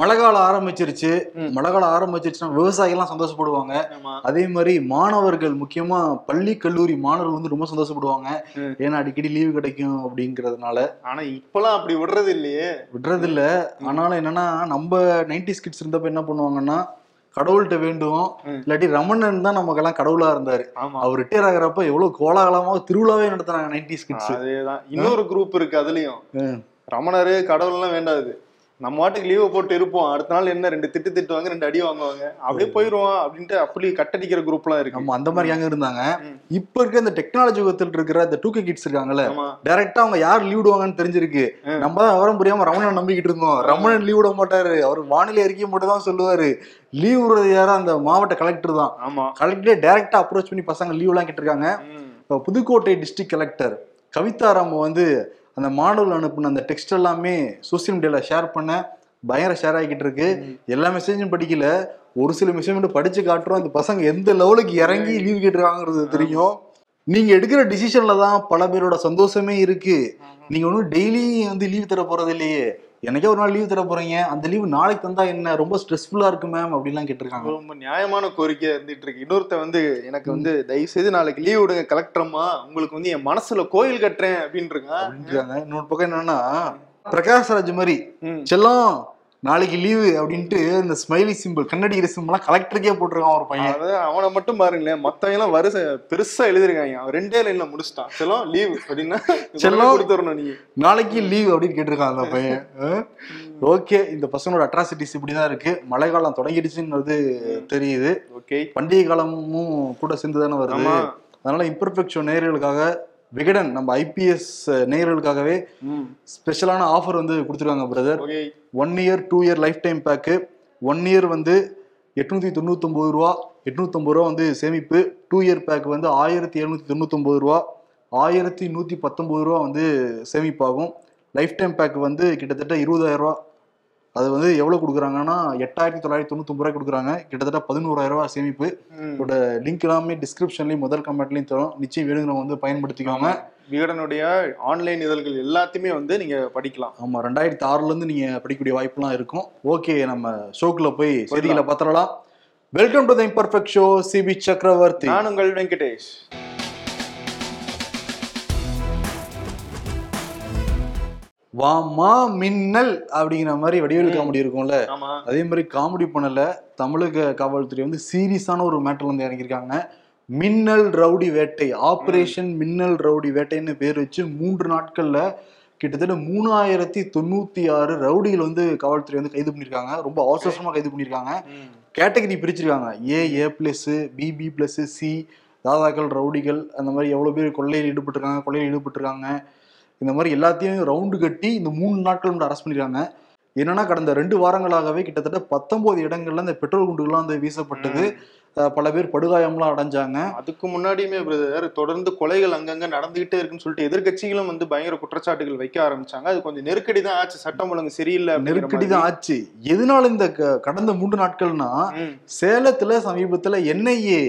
மழை காலம் ஆரம்பிச்சிருச்சு, மழை காலம் ஆரம்பிச்சிருச்சுன்னா விவசாயிகள்லாம் சந்தோஷப்படுவாங்க. அதே மாதிரி மாணவர்கள், முக்கியமா பள்ளி கல்லூரி மாணவர்கள் வந்து ரொம்ப சந்தோஷப்படுவாங்க, ஏன்னா அடிக்கடி லீவு கிடைக்கும் அப்படிங்கறதுனால. ஆனா இப்பெல்லாம் அப்படி விடுறது இல்லையே, விடுறது இல்ல. ஆனாலும் என்னன்னா நம்ம 90s கிட்ஸ் இருந்தப்ப என்ன பண்ணுவாங்கன்னா, கடவுள்கிட்ட வேண்டும், இல்லாட்டி ரமணன் தான் நமக்கு எல்லாம் கடவுளா இருந்தாரு. அவர் ரிட்டையர் ஆகிறப்ப எவ்வளவு கோலாகலமாக திருவிழாவே நடத்துறாங்க 90s கிட்ஸ். அதேதான் இன்னொரு குரூப் இருக்கு, அதுலயும் ரமணரு கடவுள் எல்லாம் வேண்டாது, நம்ம வாட்டுக்கு லீவை போட்டு இருப்போம், அடுத்த நாள் என்ன ரெண்டு திட்டு திட்டுவாங்க, ரெண்டு அடி வாங்குவாங்க, அப்படியே போயிடுவோம் அப்படின்ட்டு அப்படி கட்டடிக்கிற குரூப் எல்லாம் இருக்கு. நம்ம அந்த மாதிரி அங்க இருந்தாங்க. இப்ப இருக்க இந்த டெக்னாலஜி யுகத்தில் இருக்கிற இந்த 2K கிட்ஸ் இருக்காங்கல்ல, டைரக்டா அவங்க யார் லீவ் விடுவாங்கன்னு தெரிஞ்சிருக்கு. நம்ம தான் அவரும் புரியாம ரமணன் நம்பிக்கிட்டு இருந்தோம். ரமணன் லீவ் விட மாட்டாரு, அவர் வானிலை அறிக்கை மட்டும் தான் சொல்லுவாரு. லீவ் விடுறது யாரா, அந்த மாவட்ட கலெக்டர் தான். கலெக்டரே டைரக்டா அப்ரோச் பண்ணி பசங்க லீவ் எல்லாம் கேட்டிருக்காங்க. புதுக்கோட்டை டிஸ்ட்ரிக்ட் கலெக்டர் கவிதா ராமு வந்து அந்த மாடல் அனுப்புன அந்த டெக்ஸ்ட் எல்லாமே சோசியல் மீடியால ஷேர் பண்ண பயங்கர ஷேர் ஆகிக்கிட்டு இருக்கு. எல்லா மெசேஜும் படிக்கல, ஒரு சில மெசேஜ் மட்டும் படிச்சு காட்டுறோம். அந்த பசங்க எந்த லெவலுக்கு இறங்கி லீவ் கேட்டுருக்காங்கிறது தெரியும். நீங்க எடுக்கிற டிசிஷன்ல தான் பல பேரோட சந்தோஷமே இருக்கு. நீங்க ஒன்றும் டெய்லி வந்து லீவ் தர போறது இல்லையே, எனக்கே ஒரு நாள் லீவ் தர போறீங்க, அந்த லீவ் நாளைக்கு தந்தா என்ன, ரொம்ப ஸ்ட்ரெஸ்ஃபுல்லா இருக்கு மேம் அப்படின்லாம் கேட்டிருக்காங்க. ரொம்ப நியாயமான கோரிக்கையா இருந்துட்டு இருக்கு. இன்னொருத்த வந்து எனக்கு வந்து தயவு செய்து நாளைக்கு லீவ் விடுங்க கலெக்டரம்மா, உங்களுக்கு வந்து என் மனசுல கோயில் கட்டுறேன் அப்படின்னு இருக்காங்க. இன்னொரு பக்கம் என்னன்னா, பிரகாஷ் ராஜ் மாதிரி செல்லம் நாளைக்கு லீவு அப்படின்ட்டு இந்த ஸ்மைலி சிம்பிள், கண்ணடிக்கிற சிம்பிள்லாம் கலெக்டருக்கே போட்டிருக்கான் ஒரு பையன். அதாவது அவனை மட்டும் பாருங்களேன், மத்தவங்க எல்லாம் வருஷ பெருசா எழுதிருக்காங்க. அவன் 2 லைன்ல முடிச்சுட்டான், செல்லம் லீவ் அப்படின்னா செல்லம் கொடுத்துடணும், நீ நாளைக்கு லீவ் அப்படின்னு கேட்டிருக்கான் அந்த பையன். ஓகே, இந்த பசங்களோட அட்ராசிட்டிஸ் இப்படிதான் இருக்கு. மழை காலம் தொடங்கிடுச்சுங்கிறது தெரியுது. ஓகே, பண்டிகை காலமும் கூட சேர்ந்து தானே வருது. அதனால இம்பர்ஃபெக்ஷன் நேயர்களுக்காக, விகடன் நம்ம IPS நேயர்களுக்காகவே ஸ்பெஷலான ஆஃபர் வந்து கொடுத்துருக்காங்க brother. 1 year 2 year lifetime pack. 1 year வந்து 899 ரூபா, 850 ரூபா வந்து சேமிப்பு. 2 இயர் பேக் வந்து 1799 ரூபா, 1119 ரூபா வந்து சேமிப்பாகும். லைஃப் டைம் பேக் வந்து கிட்டத்தட்ட 20,000 ரூபா. அது வந்து எவ்வளோ கொடுக்குறாங்கன்னா 8,999 ரூபாய் கொடுக்குறாங்க. கிட்டத்தட்ட 11,000 ரூபா சேமிப்பு. இதோட லிங்க் எல்லாமே டிஸ்கிரிப்ஷன்லையும் முதல் கமெண்ட்லையும் தரும். நிச்சயம் வேணுங்கிறவங்க வந்து பயன்படுத்திக்கோங்க. விகடனுடைய ஆன்லைன் இதழ்கள் எல்லாத்தையுமே வந்து நீங்கள் படிக்கலாம். ஆமாம், 2006லேருந்து நீங்கள் படிக்கக்கூடிய வாய்ப்புலாம் இருக்கும். ஓகே, நம்ம ஷோக்கில் போய் செய்திகளை பார்த்துடலாம். Welcome to the imperfect show, CB Chakravarthy, நான் உங்கள் வெங்கடேஷ். வாமா மின்னல் அப்படிங்கிற மாதிரி வடிவேல் காமெடி இருக்கும்ல, அதே மாதிரி காமெடி பண்ணல தமிழக காவல்துறை வந்து சீரியஸான ஒரு மேட்டர் வந்து இறங்கியிருக்காங்க. மின்னல் ரவுடி வேட்டை, ஆப்ரேஷன் மின்னல் ரவுடி வேட்டைன்னு பேர் வச்சு 3 நாட்கள்ல கிட்டத்தட்ட 3,096 ரவுடிகள் வந்து காவல்துறை வந்து கைது பண்ணியிருக்காங்க. ரொம்ப அவசரமா கைது பண்ணியிருக்காங்க. கேட்டகரி பிரிச்சிருக்காங்க. AA+, BB+, C, தாதாக்கள், ரவுடிகள், அந்த மாதிரி எவ்வளவு பேர் கொள்ளையில் ஈடுபட்டிருக்காங்க இந்த மாதிரி எல்லாத்தையும் ரவுண்டு கட்டி இந்த 3 நாட்கள் வந்து அரெஸ்ட் பண்ணிருக்காங்க. என்னன்னா, கடந்த 2 வாரங்களாகவே கிட்டத்தட்ட 19 இடங்கள்ல இந்த பெட்ரோல் குண்டுகள்லாம் வந்து வீசப்பட்டது. பல பேர் படுகாயம்லாம் அடைஞ்சாங்க. அதுக்கு முன்னாடியுமே பிரதர் தொடர்ந்து கொலைகள் அங்கங்க நடந்துகிட்டே இருக்குன்னு சொல்லிட்டு எதிர்கட்சிகளும் வந்து பயங்கர குற்றச்சாட்டுகள் வைக்க ஆரம்பிச்சாங்க. அது கொஞ்சம் நெருக்கடி தான் ஆச்சு, சட்டம் ஒழுங்கு சரியில்லை, நெருக்கடி தான் ஆச்சு. எதனால இந்த கடந்த 3 நாட்கள்னா, சேலத்துல சமீபத்துல NIA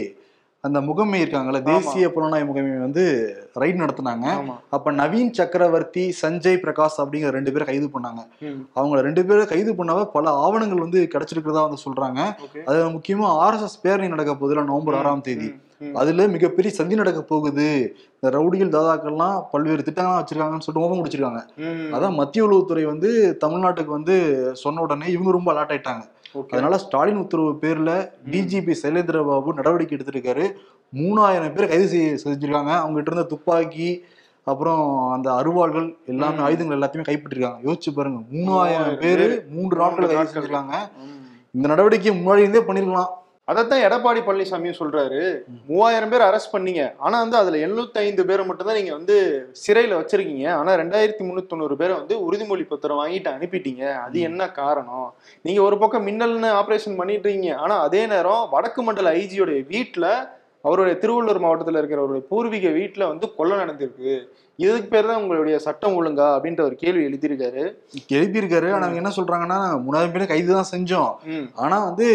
அந்த முகமை இருக்காங்கல்ல, தேசிய புலனாய்வு முகமை வந்து ரைட் நடத்தினாங்க. அப்ப நவீன் சக்கரவர்த்தி, சஞ்சய் பிரகாஷ் அப்படிங்கிற 2 பேரை கைது பண்ணாங்க. அவங்க 2 பேரை கைது பண்ணாவே பல ஆவணங்கள் வந்து கிடைச்சிருக்கிறதா வந்து சொல்றாங்க. அதுல முக்கியமா RSS பேரணி நடக்க போகுதுல நவம்பர் 6ஆம் தேதி, அதுல மிகப்பெரிய சந்தி நடக்க போகுது, இந்த ரவுடிகள் தாதாக்கள்லாம் பல்வேறு திட்டங்கள்லாம் வச்சிருக்காங்கன்னு சொல்லிட்டு ஓபம் முடிச்சிருக்காங்க. அதான் மத்திய உளவுத்துறை வந்து தமிழ்நாட்டுக்கு வந்து சொன்ன உடனே இவங்க ரொம்ப அலர்ட் ஆயிட்டாங்க. அதனால ஸ்டாலின் உத்தரவு பேர்ல DGP சைலேந்திர பாபு நடவடிக்கை எடுத்திருக்காரு. 3,000 பேர் கைது செஞ்சிருக்காங்க. அவங்க கிட்ட இருந்த துப்பாக்கி, அப்புறம் அந்த அருவாள்கள் எல்லாமே, ஆயுதங்கள் எல்லாத்தையுமே கைப்பற்றிருக்காங்க. யோசிச்சு பாருங்க, 3,000 பேர் 3 நாட்கள் கைது செஞ்சிருக்காங்க. இந்த நடவடிக்கையை முன்னாடி இருந்தே பண்ணிருக்கலாம். அதைத்தான் எடப்பாடி பழனிசாமியும் சொல்றாரு. 3,000 பேர் அரெஸ்ட் பண்ணீங்க, ஆனா வந்து அதுல 705 பேரை மட்டும் தான் நீங்க வந்து சிறையில வச்சிருக்கீங்க. ஆனா 2,390 பேரை வந்து உறுதிமொழி பத்திரம் வாங்கிட்டு அனுப்பிட்டீங்க. அது என்ன காரணம்? நீங்க ஒரு பக்கம் மின்னல்னு ஆபரேஷன் பண்ணிட்டு இருக்கீங்க, ஆனா அதே நேரம் வடக்கு மண்டல IGயோடைய வீட்டுல, அவருடைய திருவள்ளூர் மாவட்டத்துல இருக்கிற அவருடைய பூர்வீக வீட்டுல வந்து கொலை நடந்திருக்கு. இதுக்கு பேர் தான் உங்களுடைய சட்டம் ஒழுங்கா அப்படின்ற ஒரு கேள்வி எழுப்பியிருக்காரு. ஆனா என்ன சொல்றாங்கன்னா, 3,000 பேர் கைது தான் செஞ்சோம், ஆனா வந்து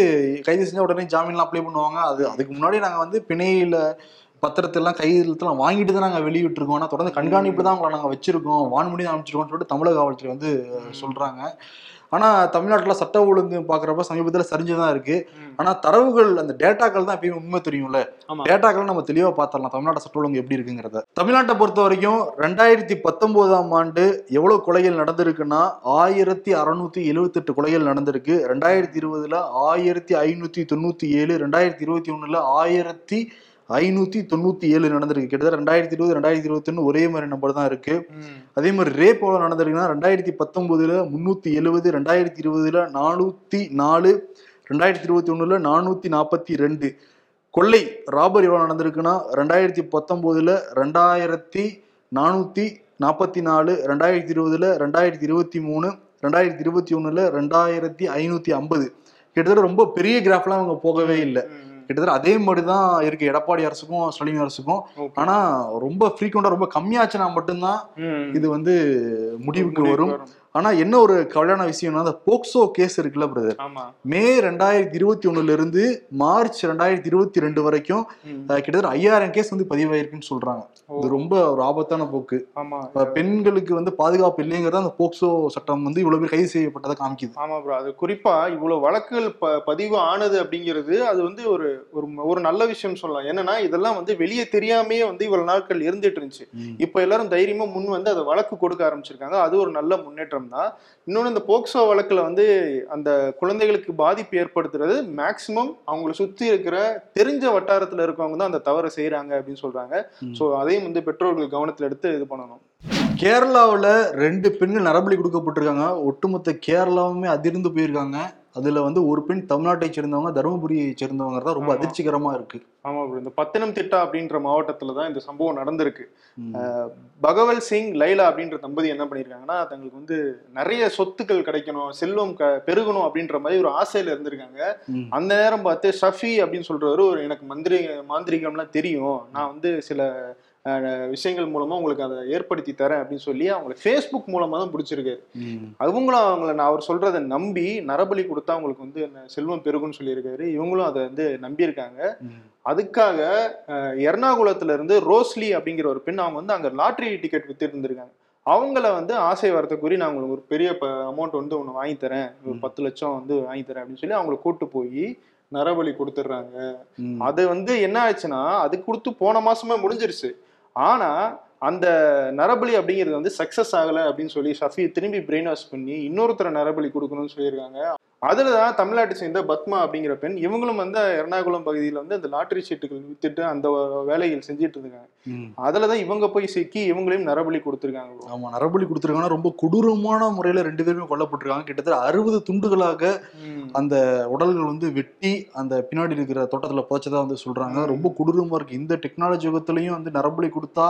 கைது செஞ்ச உடனே ஜாமீன்லாம் அப்ளை பண்ணுவாங்க. அதுக்கு முன்னாடி நாங்க வந்து பிணையில பத்திரத்தெல்லாம் கையெழுத்தெல்லாம் வாங்கிட்டு தான் நாங்கள் வெளியிட்டிருக்கோம். ஆனால் தொடர்ந்து கண்காணிப்பு தான் அவங்களை நாங்கள் வச்சிருக்கோம், வான்மொழி தான் அமைச்சிருக்கோம்னு சொல்லிட்டு தமிழக காவல்துறை வந்து சொல்றாங்க. ஆனால் தமிழ்நாட்டில் சட்ட ஒழுங்கு பார்க்குறப்ப சமீபத்தில் சரிஞ்சுதான் இருக்கு. ஆனால் தரவுகள் அந்த டேட்டாக்கள் தான் எப்பயுமே உண்மை தெரியும்ல, டேட்டாக்கள் நம்ம தெளிவாக பார்த்துடலாம் தமிழ்நாட்டு சட்ட ஒழுங்கு எப்படி இருக்குங்கிறத. தமிழ்நாட்டை பொறுத்த வரைக்கும் 2019 எவ்வளோ கொலைகள் நடந்திருக்குன்னா 1678 கொலைகள் நடந்திருக்கு. 2020 1597, 2021 1597 நடந்திருக்கு. கிட்டத்தட்ட 2020 2021 ஒரே மாதிரி நம்பர் தான் இருக்கு. அதே மாதிரி ரேப் எவ்வளவு நடந்திருக்குன்னா 2019 370, 2020 404, 2021 442. கொள்ளை ராபர் எவ்வளவு நடந்திருக்குன்னா 2019 2444, 2020 2023, 2021 2550. கிட்டத்தட்ட ரொம்ப பெரிய கிராஃப்லாம் அவங்க போகவே இல்லை. கிட்டத்தட்ட அதே மாதிரி தான் இருக்கு எடப்பாடி அரசுக்கும் ஸ்டாலின் அரசுக்கும். ஆனா ரொம்ப ஃப்ரீக்வெண்டா ரொம்ப கம்மியாச்சுன்னா மட்டும்தான் இது வந்து முடிவுக்கு வரும். ஆனா என்ன ஒரு கவலையான விஷயம்னா அந்த போக்சோ கேஸ் இருக்குல்ல பிரதர், மே 2021 இருந்து மார்ச் 2022 வரைக்கும் கிட்டத்தட்ட 5000 கேஸ் வந்து பதிவாயிருக்குன்னு சொல்றாங்க. இது ரொம்ப ஒரு ஆபத்தான போக்கு. பெண்களுக்கு வந்து பாதுகாப்பு இல்லைங்கிறத அந்த போக்சோ சட்டம் வந்து இவ்வளவு பேர் கைது செய்யப்பட்டதை காமிக்குது. ஆமா ப்ரோ, அது குறிப்பா இவ்வளவு வழக்குகள் பதிவு ஆனது அப்படிங்கிறது அது வந்து ஒரு நல்ல விஷயம் சொல்லலாம். என்னன்னா இதெல்லாம் வந்து வெளியே தெரியாமே வந்து இவ்வளவு நாட்கள் இருந்துட்டு இருந்துச்சு. இப்ப எல்லாரும் தைரியமா முன் வந்து அதை வழக்கு கொடுக்க ஆரம்பிச்சிருக்காங்க. அது ஒரு நல்ல முன்னேற்றம். இன்னொன்று, இந்த போக்சோ வழக்குல வந்து அந்த குழந்தைகளுக்கு பாதிப்பு ஏற்படுத்துறது மேக்சிமம் அவங்களை சுத்தி இருக்கிற தெரிஞ்ச வட்டாரத்துல இருக்கவங்க தான் அந்த தவறை செய்யறாங்க அப்படின்னு சொல்றாங்க. சோ அதையும் வந்து பெற்றோர்கள் கவனத்துல எடுத்து இது பண்ணணும். கேரளாவில் 2 பெண்கள் நரபலி கொடுக்கப்பட்டிருக்காங்க. ஒட்டுமொத்த கேரளாவுமே அதிர்ந்து போயிருக்காங்க. அதுல வந்து ஒரு பெண் தமிழ்நாட்டை சேர்ந்தவங்க, தருமபுரியை சேர்ந்தவங்க தான். ரொம்ப அதிர்ச்சிகரமா இருக்கு. ஆமா ப்ரோ, இந்த பத்தனம்திட்டா அப்படின்ற மாவட்டத்துல தான் இந்த சம்பவம் நடந்திருக்கு. பகவத் சிங், லைலா அப்படின்ற தம்பதி என்ன பண்ணியிருக்காங்கன்னா தங்களுக்கு வந்து நிறைய சொத்துக்கள் கிடைக்கணும், செல்வம் பெருகணும் அப்படின்ற மாதிரி ஒரு ஆசையில இருந்திருக்காங்க. அந்த நேரம் பார்த்து சஃபி அப்படின்னு சொல்றவரு, ஒரு எனக்கு மாந்திரிகம்லாம் தெரியும், நான் வந்து சில விஷயங்கள் மூலமா உங்களுக்கு அதை ஏற்படுத்தி தரேன் அப்படின்னு சொல்லி அவங்களை ஃபேஸ்புக் மூலமா தான் பிடிச்சிருக்காரு. அவங்களும் அவங்கள நான் அவர் சொல்றதை நம்பி நரபலி கொடுத்தா அவங்களுக்கு வந்து செல்வம் பெருகுன்னு சொல்லியிருக்காரு. இவங்களும் அதை வந்து நம்பியிருக்காங்க. அதுக்காக எர்ணாகுளத்துல இருந்து ரோஸ்லி அப்படிங்கிற ஒரு பெண், அவங்க வந்து அங்க லாட்டரி டிக்கெட் வித்துட்டு இருந்திருக்காங்க. அவங்கள வந்து ஆசை வார்த்தை கூறி நான் உங்களுக்கு ஒரு பெரிய அமௌண்ட் வந்து ஒன்று வாங்கி தரேன், ஒரு 10 லட்சம் வந்து வாங்கி தரேன் அப்படின்னு சொல்லி அவங்களை கூட்டு போய் நரபலி கொடுத்துடுறாங்க. அது வந்து என்ன ஆயிடுச்சுன்னா அது கொடுத்து போன மாசமே முடிஞ்சிருச்சு. ஆனா அந்த நரபலி அப்படிங்கிறது வந்து சக்சஸ் ஆகலை அப்படின்னு சொல்லி ஷஃபி திரும்பி பிரெயின் வாஷ் பண்ணி இன்னொருத்தர நரபலி கொடுக்கணும்னு சொல்லியிருக்காங்க. அதுலதான் தமிழ்நாட்டை சேர்ந்த பத்மா அப்படிங்கிற பெண், இவங்களும் வந்து எர்ணாகுளம் பகுதியில வந்து அந்த லாட்டரி சீட்டுகள் வித்துட்டு அந்த வேலைகள் செஞ்சுட்டு இருக்காங்க. அதுலதான் இவங்க போய் சிக்கி இவங்களையும் நரபலி கொடுத்துருக்காங்க. ஆமா, நரபலி கொடுத்துருக்காங்கன்னா ரொம்ப கொடூரமான முறையில 2 பேருமே கொல்லப்பட்டிருக்காங்க. கிட்டத்தட்ட 60 துண்டுகளாக அந்த உடல்கள் வந்து வெட்டி அந்த பின்னாடி இருக்கிற தோட்டத்துல புதைச்சதா வந்து சொல்றாங்க. ரொம்ப கொடூரமா இருக்கு. இந்த டெக்னாலஜி யுகத்திலையும் வந்து நரபலி கொடுத்தா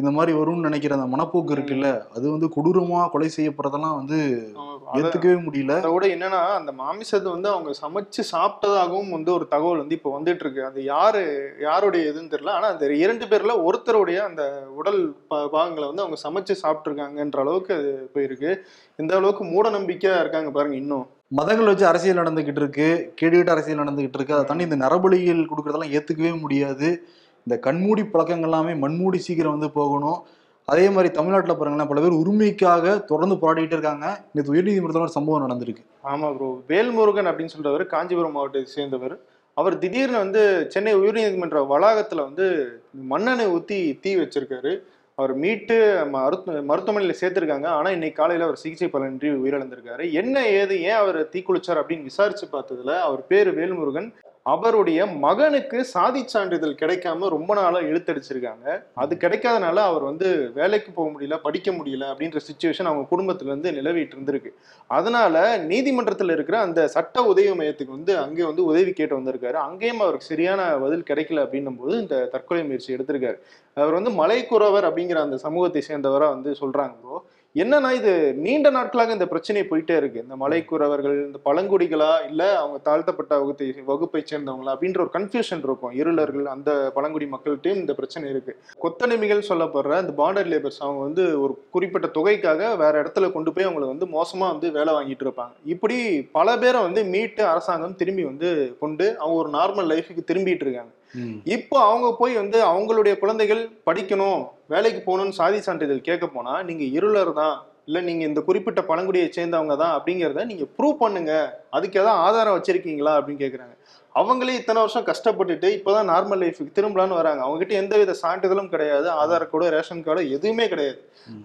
இந்த மாதிரி வரும்னு நினைக்கிற அந்த மனப்போக்கு இருக்குல்ல, அது வந்து கொடூரமா கொலை செய்யப்படுறதெல்லாம் வந்து ஏத்துக்கவே முடியல. அதோட என்னன்னா அந்த மாமிசத்தை வந்து அவங்க சமைச்சு சாப்பிட்டதாகவும் வந்து ஒரு தகவல் வந்து இப்ப வந்துட்டு இருக்கு. அது யாருடைய எதுன்னு தெரியல. ஆனா அந்த 2 பேர்ல ஒருத்தருடைய அந்த உடல் பாகங்களை வந்து அவங்க சமைச்சு சாப்பிட்டுருக்காங்கன்ற அளவுக்கு அது போயிருக்கு. இந்த அளவுக்கு மூட நம்பிக்கையா இருக்காங்க பாருங்க. இன்னும் மதங்கள் வச்சு அரசியல் நடந்துகிட்டு இருக்கு, கேடுகிட்ட அரசியல் நடந்துகிட்டு இருக்கு. அதை தாண்டி இந்த நரபலிகள் கொடுக்கறதெல்லாம் ஏத்துக்கவே முடியாது. இந்த கண்மூடி பழக்கங்கள் எல்லாமே மண்மூடி சீக்கிரம் வந்து போகணும். அதே மாதிரி தமிழ்நாட்டில் பாருங்கன்னா பல பேர் உரிமைக்காக தொடர்ந்து போராடிட்டு இருக்காங்க. நேற்று உயர்நீதிமன்றத்தில் ஒரு சம்பவம் நடந்திருக்கு. ஆமா ப்ரோ, வேல் முருகன் அப்படின்னு சொல்றவர் காஞ்சிபுரம் மாவட்டத்தை சேர்ந்தவர். அவர் திடீர்னு வந்து சென்னை உயர்நீதிமன்ற வளாகத்துல வந்து மண்ணெண்ணெய் ஊற்றி தீ வச்சிருக்காரு. அவர் மீட்டு மருத்துவமனையில் சேர்த்திருக்காங்க. ஆனால் இன்னைக்கு காலையில் அவர் சிகிச்சை பலனின்றி உயிரிழந்திருக்காரு. என்ன ஏது ஏன் அவர் தீக்குளிச்சார் அப்படின்னு விசாரிச்சு பார்த்ததுல அவர் பேர் வேல்முருகன், அவருடைய மகனுக்கு சாதி சான்றிதழ் கிடைக்காம ரொம்ப நாளா இழுத்தடிச்சிருக்காங்க. அது கிடைக்காதனால அவர் வந்து வேலைக்கு போக முடியல, படிக்க முடியல அப்படின்ற சிச்சுவேஷன் அவங்க குடும்பத்துல இருந்து நிலவிட்டு இருந்திருக்கு. அதனால நீதிமன்றத்தில் இருக்கிற அந்த சட்ட உதவி மையத்துக்கு வந்து அங்கே வந்து உதவி கேட்டு வந்திருக்காரு. அங்கேயும் அவருக்கு சரியான பதில் கிடைக்கல அப்படின்னும் போது இந்த தற்கொலை முயற்சி எடுத்திருக்காரு. அவர் வந்து மலைக்குறவர் அப்படிங்கிற அந்த சமூகத்தை சேர்ந்தவரா வந்து சொல்றாங்களோ என்னன்னா இது நீண்ட நாட்களாக இந்த பிரச்சனை போயிட்டே இருக்கு. இந்த மலைக்குறவர்கள் இந்த பழங்குடிகளா இல்ல அவங்க தாழ்த்தப்பட்ட வகுப்பை சேர்ந்தவங்களா அப்படின்ற ஒரு கன்ஃபியூஷன் இருக்கும். இருளர்கள் அந்த பழங்குடி மக்கள்கிட்டையும் இந்த பிரச்சனை இருக்கு. கொத்தடிமைகள் சொல்லப்படுற இந்த பார்டர் லேபர்ஸ் அவங்க வந்து ஒரு குறிப்பிட்ட தொகைக்காக வேற இடத்துல கொண்டு போய் அவங்களை வந்து மோசமா வந்து வேலை வாங்கிட்டு இருப்பாங்க. இப்படி பல பேரை வந்து மீட்டு அரசாங்கம் திரும்பி வந்து கொண்டு அவங்க ஒரு நார்மல் லைஃபுக்கு திரும்பிட்டு இருக்காங்க. இப்போ அவங்க போய் வந்து அவங்களுடைய குழந்தைகள் படிக்கணும், வேலைக்கு போகணும்னு சாதி சான்றிதழ் கேட்க போனா நீங்க இருளர் தான், இல்லை நீங்கள் இந்த குறிப்பிட்ட பழங்குடியை சேர்ந்தவங்க தான் அப்படிங்கிறத நீங்கள் ப்ரூவ் பண்ணுங்க, அதுக்கு ஏதாவது ஆதாரம் வச்சுருக்கீங்களா அப்படின்னு கேட்குறாங்க. அவங்களே இத்தனை வருஷம் கஷ்டப்பட்டுட்டு இப்போ தான் நார்மல் லைஃபுக்கு திரும்பலான்னு வராங்க. அவங்ககிட்ட எந்த வித சான்றிதழும் கிடையாது, ஆதார் கார்டோ ரேஷன் கார்டோ எதுவுமே கிடையாது.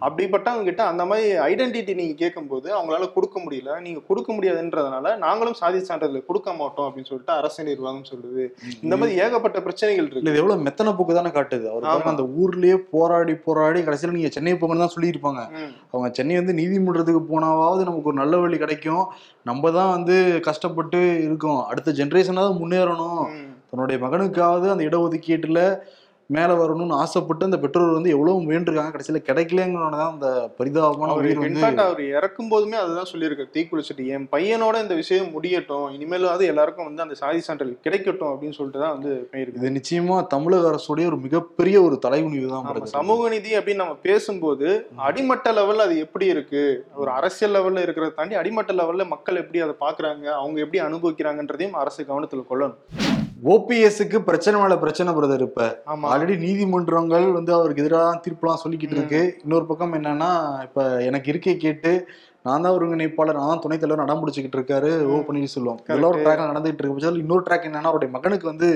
அப்படிப்பட்டவங்ககிட்ட அந்த மாதிரி ஐடென்டிட்டி நீங்கள் கேட்கும்போது அவங்களால கொடுக்க முடியல. நீங்கள் கொடுக்க முடியாதுன்றதுனால நாங்களும் சாதி சான்றிதழ் கொடுக்க மாட்டோம் அப்படின்னு சொல்லிட்டு அரசு நிர்வாகம் சொல்லுது. இந்த மாதிரி ஏகப்பட்ட பிரச்சனைகள் இருக்கு. இது எவ்வளோ மெத்தனை போக்கு தானே காட்டுது. அவருக்கு அந்த ஊர்லேயே போராடி போராடி கடைசியில் நீங்கள் சென்னை போங்கன்னு தான் சொல்லியிருப்பாங்க. அவங்க சென்னை வந்து நீதிமன்றத்துக்கு போனாவது நமக்கு ஒரு நல்ல வழி கிடைக்கும், நம்ம தான் வந்து கஷ்டப்பட்டு இருக்கோம், அடுத்த ஜென்ரேஷனாவது முன்னேறணும், தன்னுடைய மகனுக்காவது அந்த இடஒதுக்கீட்டுல மேலே வரணும்னு ஆசைப்பட்டு அந்த பெற்றோர் வந்து எவ்வளோ முயன்றிருக்காங்க, கடைசியில் கிடைக்கலங்கிறனால தான் அந்த பரிதாபமான அவர் இறக்கும் போதுமே அதுதான் சொல்லியிருக்காரு. தீக்குளிச்சிட்டு என் பையனோட இந்த விஷயம் முடியட்டும், இனிமேலாவது எல்லாருக்கும் வந்து அந்த சாதி சான்றல் கிடைக்கட்டும் அப்படின்னு சொல்லிட்டு தான் வந்து போயிருக்கு. இது நிச்சயமா தமிழக அரசுடைய ஒரு மிகப்பெரிய ஒரு தலைகுனிவு தான். சமூக நீதி அப்படின்னு நம்ம பேசும்போது அடிமட்ட லெவலில் அது எப்படி இருக்கு, ஒரு அரசியல் லெவலில் இருக்கிறத தாண்டி அடிமட்ட லெவலில் மக்கள் எப்படி அதை பார்க்குறாங்க, அவங்க எப்படி அனுபவிக்கிறாங்கன்றதையும் அரசு கவனத்தில் கொள்ளணும். ஓபிஎஸ்க்கு பிரச்சனை மேல பிரச்சனை பிரதர். இப்ப ஆல்ரெடி நீதிமன்றங்கள் வந்து அவருக்கு எதிராக தீர்ப்புலாம் சொல்லிக்கிட்டு இருக்கு. இன்னொரு பக்கம் என்னன்னா, இப்ப எனக்கு இருக்கை கேட்டு நான் தான் ஒருங்கிணைப்பாளர், நான் தான் துணைத் தலைவர் நடமுடிச்சுக்கிட்டு இருக்காரு ஓ பன்னீர் செல்வம். இதெல்லாம் ஒரு ட்ராக்ல நடந்துகிட்டு இருக்கு. இன்னொரு ட்ராக் என்னன்னா, அவருடைய மகனுக்கு வந்து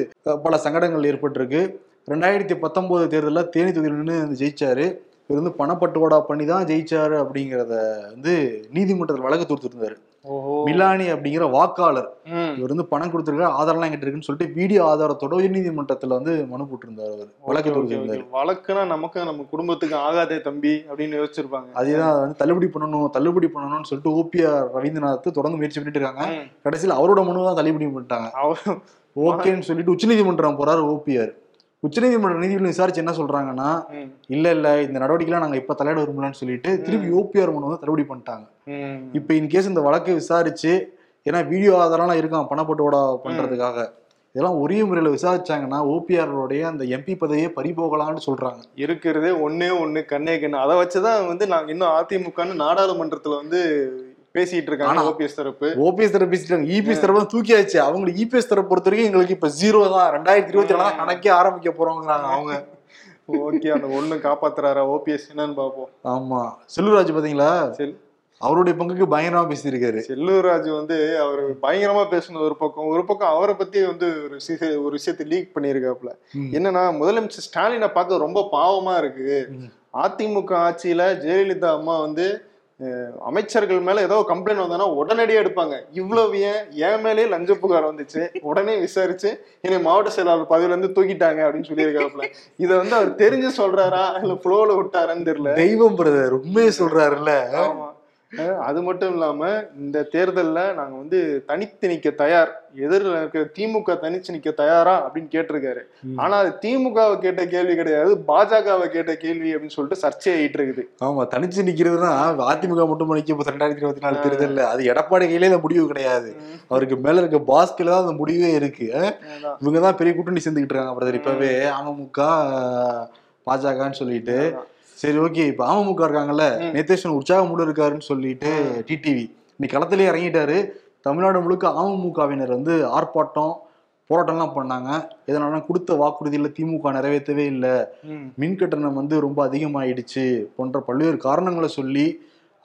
பல சங்கடங்கள் ஏற்பட்டிருக்கு. 2019 தேர்தலில் தேனி தொகுதியில் நின்று ஜெயிச்சாரு. இவர் வந்து பணப்பட்டுவாடா பண்ணி தான் ஜெயிச்சாரு அப்படிங்கிறத வந்து நீதிமன்றத்தில் வழக்கு தொடுத்துருந்தாரு. மிலானி அப்படிங்கிற வாக்காளர் இவர் வந்து பணம் கொடுத்துருக்காரு, ஆதாரம் எல்லாம் இருக்குன்னு சொல்லிட்டு வீடியோ ஆதாரத்தோட உயர் நீதிமன்றத்துல வந்து மனு போட்டிருந்தாரு. அவர் வழக்கு தொடுத்திருந்தாரு. வழக்குனா நமக்கு நம்ம குடும்பத்துக்கு ஆகாதே தம்பி அப்படின்னு யோசிச்சிருப்பாங்க. அதேதான் அதை வந்து தள்ளுபடி பண்ணணும்னு சொல்லிட்டு ஓபிஆர் ரவீந்திரநாத் தொடர்ந்து முயற்சி பண்ணிட்டு இருக்காங்க. கடைசியில் அவரோட மனு தான் தள்ளுபடி பண்ணிட்டாங்க. அவர் ஓகேன்னு சொல்லிட்டு உச்சநீதிமன்றம் போறாரு ஓபிஆர். உச்சநீதிமன்ற நீதிபதி விசாரிச்சு என்ன சொல்றாங்கன்னா, இல்ல இந்த நடவடிக்கைலாம் நாங்க இப்ப தலையிட விரும்பலாம்னு சொல்லிட்டு திருப்பி ஓபிஆர் மனு வந்து தள்ளுபடி பண்ணிட்டாங்க. இப்ப இன்கேஸ் இந்த வழக்கை விசாரிச்சு, ஏன்னா வீடியோ ஆதாரம்லாம் இருக்கான் பணப்பட்டுவோட பண்றதுக்காக, இதெல்லாம் ஒரே முறையில் விசாரிச்சாங்கன்னா ஓபிஆருடைய அந்த எம்பி பதவியே பறிபோகலாம்னு சொல்றாங்க. இருக்கிறதே ஒண்ணு கண்ணே, அதை வச்சுதான் வந்து நாங்க இன்னும் அதிமுகன்னு நாடாளுமன்றத்துல வந்து பேசிட்டு இருக்காங்க. ஓபிஎஸ் தரப்பு பேசிட்டாங்க, இபிஎஸ் தரப்பு தான் தூக்கியாச்சு. அவங்க இபிஎஸ் தரப்பு பொறுத்த வரைக்கும் எங்களுக்கு இப்ப 0 தான், 2024 தான் கணக்கே ஆரம்பிக்க போறோங்கிறாங்க அவங்க. ஓகே, அந்த ஒண்ணு காப்பாத்துறாரா ஓபிஎஸ் என்னன்னு பாப்போம். ஆமா, செல்லூர் ராஜு பாத்தீங்களா, அவருடைய பங்குக்கு பயங்கரமா பேசியிருக்காரு. செல்லூர் ராஜு வந்து அவர் பயங்கரமா பேசணும். ஒரு பக்கம் அவரை பத்தி வந்து ஒரு விஷயத்தை லீக் பண்ணியிருக்காப்புல. என்னன்னா, முதலமைச்சர் ஸ்டாலினை பார்க்க ரொம்ப பாவமா இருக்கு. அதிமுக ஆட்சியில ஜெயலலிதா அம்மா வந்து அமைச்சர்கள் மேல ஏதோ கம்ப்ளைண்ட் வந்தானா உடனடியே எடுப்பாங்க. இவ்வளவு ஏன் மேலே லஞ்ச புகார் வந்துச்சு, உடனே விசாரிச்சு என்னை மாவட்ட செயலாளர் பதவியில இருந்து தூக்கிட்டாங்க அப்படின்னு சொல்லியிருக்காப்புல. இதை வந்து அவர் தெரிஞ்சு சொல்றாரா இல்ல ஃப்ளோல விட்டாரான்னு தெரியல. தெய்வம் பிரதர் உண்மையை சொல்றாருல்ல. ஆமா, அது மட்டும் இல்லாம இந்த தேர்தல்ல நாங்க வந்து தனித்து நிக்க தயார், எதிரில் இருக்கிற திமுக தனிச்சு நிக்க தயாரா அப்படின்னு கேட்டிருக்காரு. ஆனா அது திமுகவை கேட்ட கேள்வி கிடையாது, பாஜகவை கேட்ட கேள்வி அப்படின்னு சொல்லிட்டு சர்ச்சையாயிட்டு இருக்குது. ஆமா, தனிச்சு நிக்கிறதுனா அதிமுக மட்டும் நிக்க இப்போ 2024 தேர்தல்ல அது எடப்பாடி கையில இந்த முடிவு கிடையாது, அவருக்கு மேல இருக்க பாஸ் கையில தான் அந்த முடிவே இருக்கு. இவங்கதான் பெரிய கூட்டணி சேர்ந்துகிட்டு இருக்காங்க பிரதர். இப்பவே அமமுக பாஜகன்னு சொல்லிட்டு சரி ஓகே. இப்ப அமமுக இருக்காங்கல்ல, நிதேஷன் உற்சாகம் மூட இருக்காருன்னு சொல்லிட்டு டிடிவி இன்னைக்கு களத்திலேயே இறங்கிட்டாரு. தமிழ்நாடு முழுக்க அமமுகவினர் வந்து ஆர்ப்பாட்டம் போராட்டம்லாம் பண்ணாங்க. எதனால கொடுத்த வாக்குறுதியில திமுக நிறைவேற்றவே இல்லை, மின்கட்டணம் வந்து ரொம்ப அதிகமாயிடுச்சு போன்ற பல்வேறு காரணங்களை சொல்லி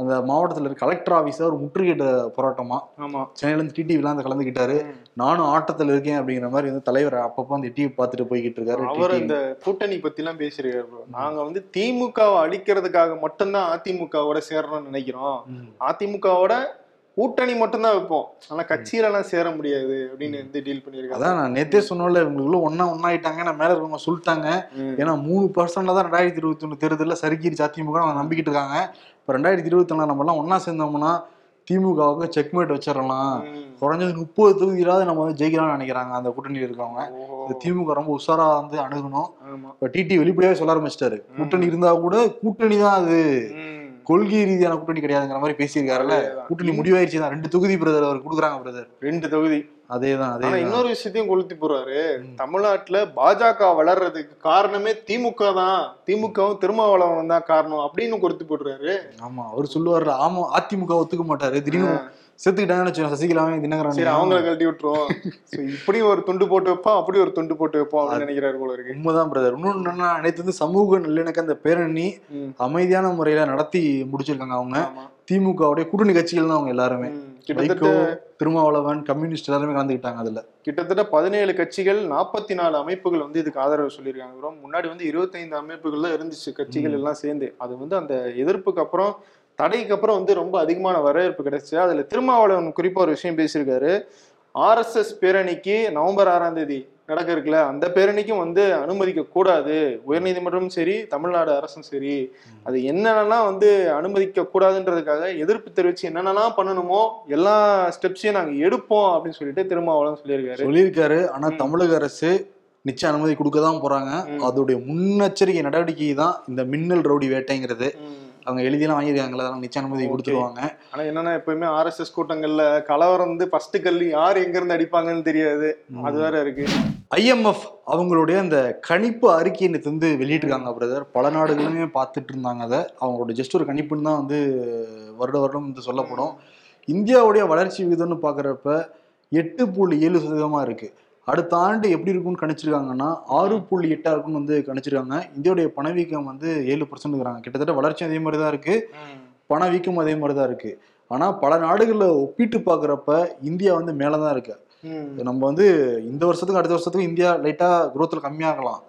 அந்த மாவட்டத்தில் இருக்க கலெக்டர் ஆஃபீஸாக ஒரு முற்றுகிட்ட போராட்டமா. ஆமாம், சென்னையிலேருந்து டிடிவிலாம் அந்த கலந்துக்கிட்டாரு. நானும் ஆட்டத்தில் இருக்கேன் அப்படிங்கிற மாதிரி வந்து தலைவர் அப்பப்போ அந்த டிவி பார்த்துட்டு போய்கிட்டு இருக்காரு. அவர் இந்த கூட்டணி பற்றிலாம் பேசியிருக்காரு. நாங்கள் வந்து திமுகவை அழிக்கிறதுக்காக மட்டும்தான் அதிமுகவோட சேரணும்னு நினைக்கிறோம், அதிமுகவோட கூட்டணி மட்டும்தான் வைப்போம், ஆனா கட்சியிலலாம் சேர முடியாது அப்படின்னு வந்து டீல் பண்ணியிருக்காங்க. அதான் நான் நேத்தே சொன்னோம்ல, இவங்களுக்குள்ள ஒன்னாயிட்டாங்க. நான் மேல இருக்கவங்க சொல்லிட்டாங்க, ஏன்னா 3% தான் 2021 தேர்தலில் சறுக்கிருச்சு அதிமுக நம்பிக்கிட்டு இருக்காங்க. இப்போ 2024 நம்மலாம் ஒன்னா சேர்ந்தோம்னா திமுகவுக்கு செக்மேட் வச்சிடலாம், குறைஞ்சது 30 தொகுதியிலாவது நம்ம வந்து ஜெயிக்கலாம்னு நினைக்கிறாங்க அந்த கூட்டணியில் இருக்கவங்க. திமுக ரொம்ப உஷாரா வந்து அணுகணும். இப்போ டிடி வெளிப்படையாவே சொல்ல ஆரம்பிச்சிட்டாரு, கூட்டணி இருந்தா கூட கூட்டணி தான் அது, கொள்கை ரீதியான கூட்டணி கிடையாதுங்கிற மாதிரி பேசியிருக்காருல்ல. கூட்டணி முடிவாயிருச்சு தான், 2 தொகுதி பிரதர் அவர் கொடுக்குறாங்க பிரதர், 2 தொகுதி. அதேதான் இன்னொரு விஷயத்தையும் கொளுத்தி போறாரு. தமிழ்நாட்டுல பாஜக வளர்றதுக்கு காரணமே திமுக தான், திமுகவும் திருமாவளவன் தான் காரணம் அப்படின்னு கொளுத்தி போடுறாரு. ஆமா, அவர் சொல்லுவாருல, ஆமா அதிமுக ஒத்துக்க மாட்டாரு, திடீர்னு செத்துக்கிட்டாங்கன்னு சசிகலாவே தினகரன் சரி அவங்கள கழட்டி விட்டுருவோம், இப்படி ஒரு துண்டு போட்டு வைப்போம் அப்படி ஒரு துண்டு போட்டு வைப்போம் அப்படின்னு நினைக்கிறாரு போல இருக்கு. உண்மைதான் பிரதர். இன்னொன்னு என்னன்னா அனைத்து வந்து சமூக நல்லிணக்க அந்த பேரணி அமைதியான முறையில நடத்தி முடிச்சிருக்காங்க. அவங்க திமுகவுடைய கூட்டணி கட்சிகள் தான் அவங்க எல்லாருமே, கிட்டத்தட்ட திருமாவளவன் கம்யூனிஸ்ட் எல்லாருமே கலந்துக்கிட்டாங்க. அதுல கிட்டத்தட்ட 17 கட்சிகள் 44 அமைப்புகள் வந்து இதுக்கு ஆதரவு சொல்லியிருக்காங்க. முன்னாடி வந்து 25 அமைப்புகள் தான் இருந்துச்சு கட்சிகள் எல்லாம் சேர்ந்து. அது வந்து அந்த எதிர்ப்புக்கு அப்புறம் தடைக்கு அப்புறம் வந்து ரொம்ப அதிகமான வரவேற்பு கிடைச்சு. அதுல திருமாவளவன் குறிப்பா ஒரு விஷயம் பேசியிருக்காரு, ஆர்எஸ்எஸ் பேரணிக்கு நவம்பர் 6 நடக்க இருக்குல்ல அந்த பேரணிக்கும் வந்து அனுமதிக்க கூடாது, உயர்நீதிமன்றமும் சரி தமிழ்நாடு அரசும் சரி அது என்னென்னா வந்து அனுமதிக்க கூடாதுன்றதுக்காக எதிர்ப்பு தெரிவிச்சு என்னென்னலாம் பண்ணணுமோ எல்லா ஸ்டெப்ஸையும் நாங்க எடுப்போம் அப்படின்னு சொல்லிட்டு திருமாவளவன் சொல்லியிருக்காரு. ஆனா தமிழக அரசு நிச்சயம் அனுமதி கொடுக்கதான் போறாங்க. அதோடைய முன்னெச்சரிக்கை நடவடிக்கை தான் இந்த மின்னல் ரவுடி வேட்டைங்கிறது. அவங்க எழுதியெல்லாம் வாங்கியிருக்காங்களா நிச்சய அனுமதி கொடுத்துருவாங்க. ஆனா என்னன்னா எப்பயுமே ஆர்எஸ்எஸ் கூட்டங்கள்ல கலவரம் வந்து ஃபர்ஸ்ட் கல்லு யார் எங்க இருந்து அடிப்பாங்கன்னு தெரியாது, அது வேற இருக்கு. ஐஎம்எஃப் அவங்களுடைய அந்த கணிப்பு அறிக்கையை வந்து வெளியிட்டிருக்காங்க பிரதர். பல நாடுகளுமே பார்த்துட்டு இருந்தாங்க அதை. அவங்களுடைய ஜஸ்ட் ஒரு கணிப்புன்னு தான் வந்து வருட வருடம் வந்து சொல்லப்படும். இந்தியாவுடைய வளர்ச்சி விகிதம்னு பாக்குறப்ப 8.7% இருக்கு. அடுத்த ஆண்டு எப்படி இருக்கும்னு கணிச்சிருக்காங்கன்னா 6.8 இருக்குன்னு வந்து கணிச்சிருக்காங்க. இந்தியாவுடைய பணவீக்கம் வந்து 7% இருக்கிறாங்க. கிட்டத்தட்ட வளர்ச்சியும் அதே மாதிரி தான் இருக்கு, பணவீக்கம் அதே மாதிரி தான் இருக்கு. ஆனா பல நாடுகளில் ஒப்பிட்டு பாக்குறப்ப இந்தியா வந்து மேலதான் இருக்கு. நம்ம வந்து இந்த வருஷத்துக்கு அடுத்த வருஷத்துக்கு இந்தியா லைட்டா குரோத்ல கம்மியாகலாம்.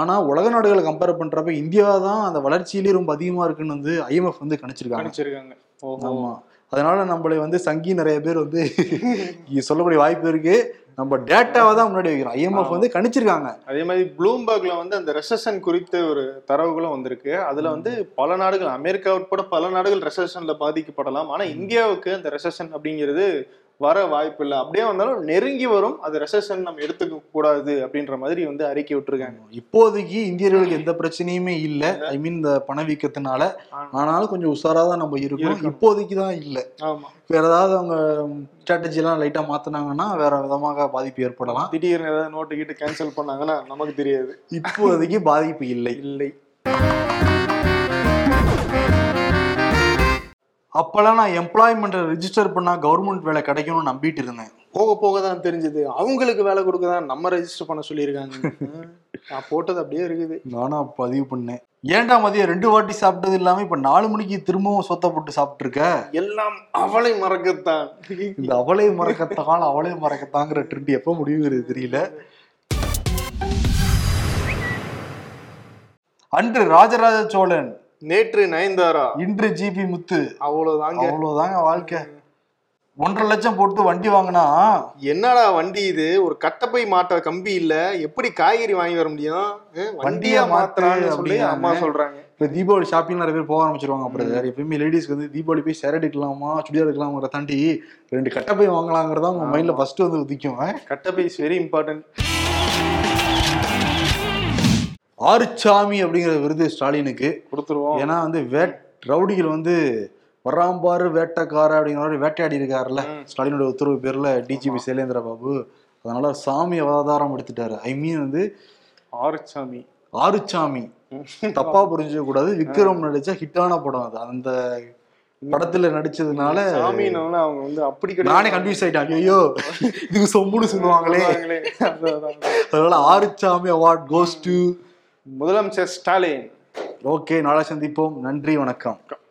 ஆனா உலக நாடுகளை கம்பேர் பண்றப்ப இந்தியா தான் அந்த வளர்ச்சியிலேயே ரொம்ப அதிகமா இருக்குன்னு வந்து ஐஎம்எஃப் வந்து கணிச்சிருக்காங்க. ஆமா, அதனால நம்மளை வந்து சங்கி நிறைய பேர் வந்து சொல்லக்கூடிய வாய்ப்பு இருக்கு. நம்ம டேட்டாவை தான் முன்னாடி வைக்கிறோம். ஐஎம்எஃப் வந்து கணிச்சிருக்காங்க. அதே மாதிரி ப்ளூம்பர்க்ல வந்து அந்த ரெசெஷன் குறித்த ஒரு தரவுகளும் வந்திருக்கு. அதுல வந்து பல நாடுகள், அமெரிக்கா உட்பட பல நாடுகள் ரெசெஷன்ல பாதிக்கப்படலாம். ஆனா இந்தியாவுக்கு அந்த ரெசெஷன் அப்படிங்கிறது வர வாய்ப்பு இல்லை. அப்படியே வந்தாலும் நெருங்கி வரும், அது ரெசெஷன் நம்ம எடுத்துக்க கூடாது அப்படின்ற மாதிரி வந்து அறிக்கை விட்டுருக்காங்க. இப்போதைக்கு இந்தியர்களுக்கு எந்த பிரச்சனையுமே இல்லை, ஐ மீன் இந்த பணவீக்கத்தினால. ஆனாலும் கொஞ்சம் உஷாரா தான் நம்ம இருக்கோம். இப்போதைக்கு தான் இல்லை. ஆமா, வேற ஏதாவது அவங்க ஸ்ட்ராட்டஜி எல்லாம் லைட்டா மாத்தினாங்கன்னா வேற விதமாக பாதிப்பு ஏற்படலாம். திடீர்னு ஏதாவது நோட்டு கிட்ட கேன்சல் பண்ணாங்கன்னா நமக்கு தெரியாது. இப்போதைக்கு பாதிப்பு இல்லை இல்லை. அப்போல்லாம் நான் எம்ப்ளாய்மெண்ட்டை ரிஜிஸ்டர் பண்ணால் கவர்மெண்ட் வேலை கிடைக்கும்னு நம்பிட்டு இருந்தேன். போக போக தான் தெரிஞ்சது அவங்களுக்கு வேலை கொடுக்க தான் நம்ம ரெஜிஸ்டர் பண்ண சொல்லியிருக்காங்க. நான் போட்டது அப்படியே இருக்குது. நானும் அப்போ பதிவு பண்ணேன். ஏண்டா மதியம் 2 வாட்டி சாப்பிட்டது இல்லாமல் இப்போ 4 மணிக்கு திரும்பவும் சொத்த போட்டு சாப்பிட்ருக்க. எல்லாம் அவளை மறக்கத்தான். இந்த அவளை மறக்கத்தான் அவளை மறக்கத்தாங்கிற ட்ரெண்ட் எப்போ முடிவுங்கிறது தெரியல. அன்று ராஜராஜ சோழன், நேற்று நயன்தாரா, இன்று ஜிபி முத்து. அவ்வளவுதாங்க, அவ்வளவுதாங்க வாழ்க்கை. 1.5 லட்சம் போட்டு வண்டி வாங்கினா என்னடா வண்டி இது, ஒரு கட்டப்பை மாற்ற கம்பி இல்ல, எப்படி காய்கறி வாங்கி வர முடியும், வண்டியா மாத்திரான்னு சொல்லி அம்மா சொல்றாங்க. இப்ப தீபாவளி ஷாப்பிங் நிறைய பேர் போக ஆரம்பிச்சிருவாங்க. அப்புறம் எப்பயுமே லேடிஸ்க்கு வந்து தீபாவளி போய் சேரட் எடுக்கலாமா சுடிதார் எடுக்கலாம்ங்கிற தாண்டி 2 கட்டப்பை வாங்கலாங்கிறதா அவங்க மைண்ட்ல ஃபர்ஸ்ட் வந்து உதிக்கும். கட்டப்பை இஸ் வெரி இம்பார்ட்டன்ட். ஆறுச்சாமி அப்படிங்கிற விருது ஸ்டாலினுக்கு கொடுத்துருவோம். ஏன்னா வந்து ரவுடிகள் வந்து வராம்பாரு வேட்டைக்கார அப்படிங்கிற மாதிரி வேட்டையாடி இருக்காருல்ல ஸ்டாலினுடைய உத்தரவு பேர்ல டிஜிபி சைலேந்திர பாபு. அதனால சாமி அவதாரம் எடுத்துட்டாரு. ஐ மீன் வந்து ஆறுச்சாமி தப்பா புரிஞ்சிக்க கூடாது. விக்ரம் நடிச்சா ஹிட்டான படம் அது. அந்த படத்துல நடிச்சதுனால அவங்க வந்து அப்படி நானே கன்ஃபியூஸ் ஆயிட்டாங்க. ஐயோ இதுக்கு சொம்புன்னு சொல்லுவாங்களே. அதனால ஆறுச்சாமி அவார்ட் கோஸ் டு முதலமைச்சர் ஸ்டாலின். ஓகே, நாளை சந்திப்போம். நன்றி, வணக்கம்.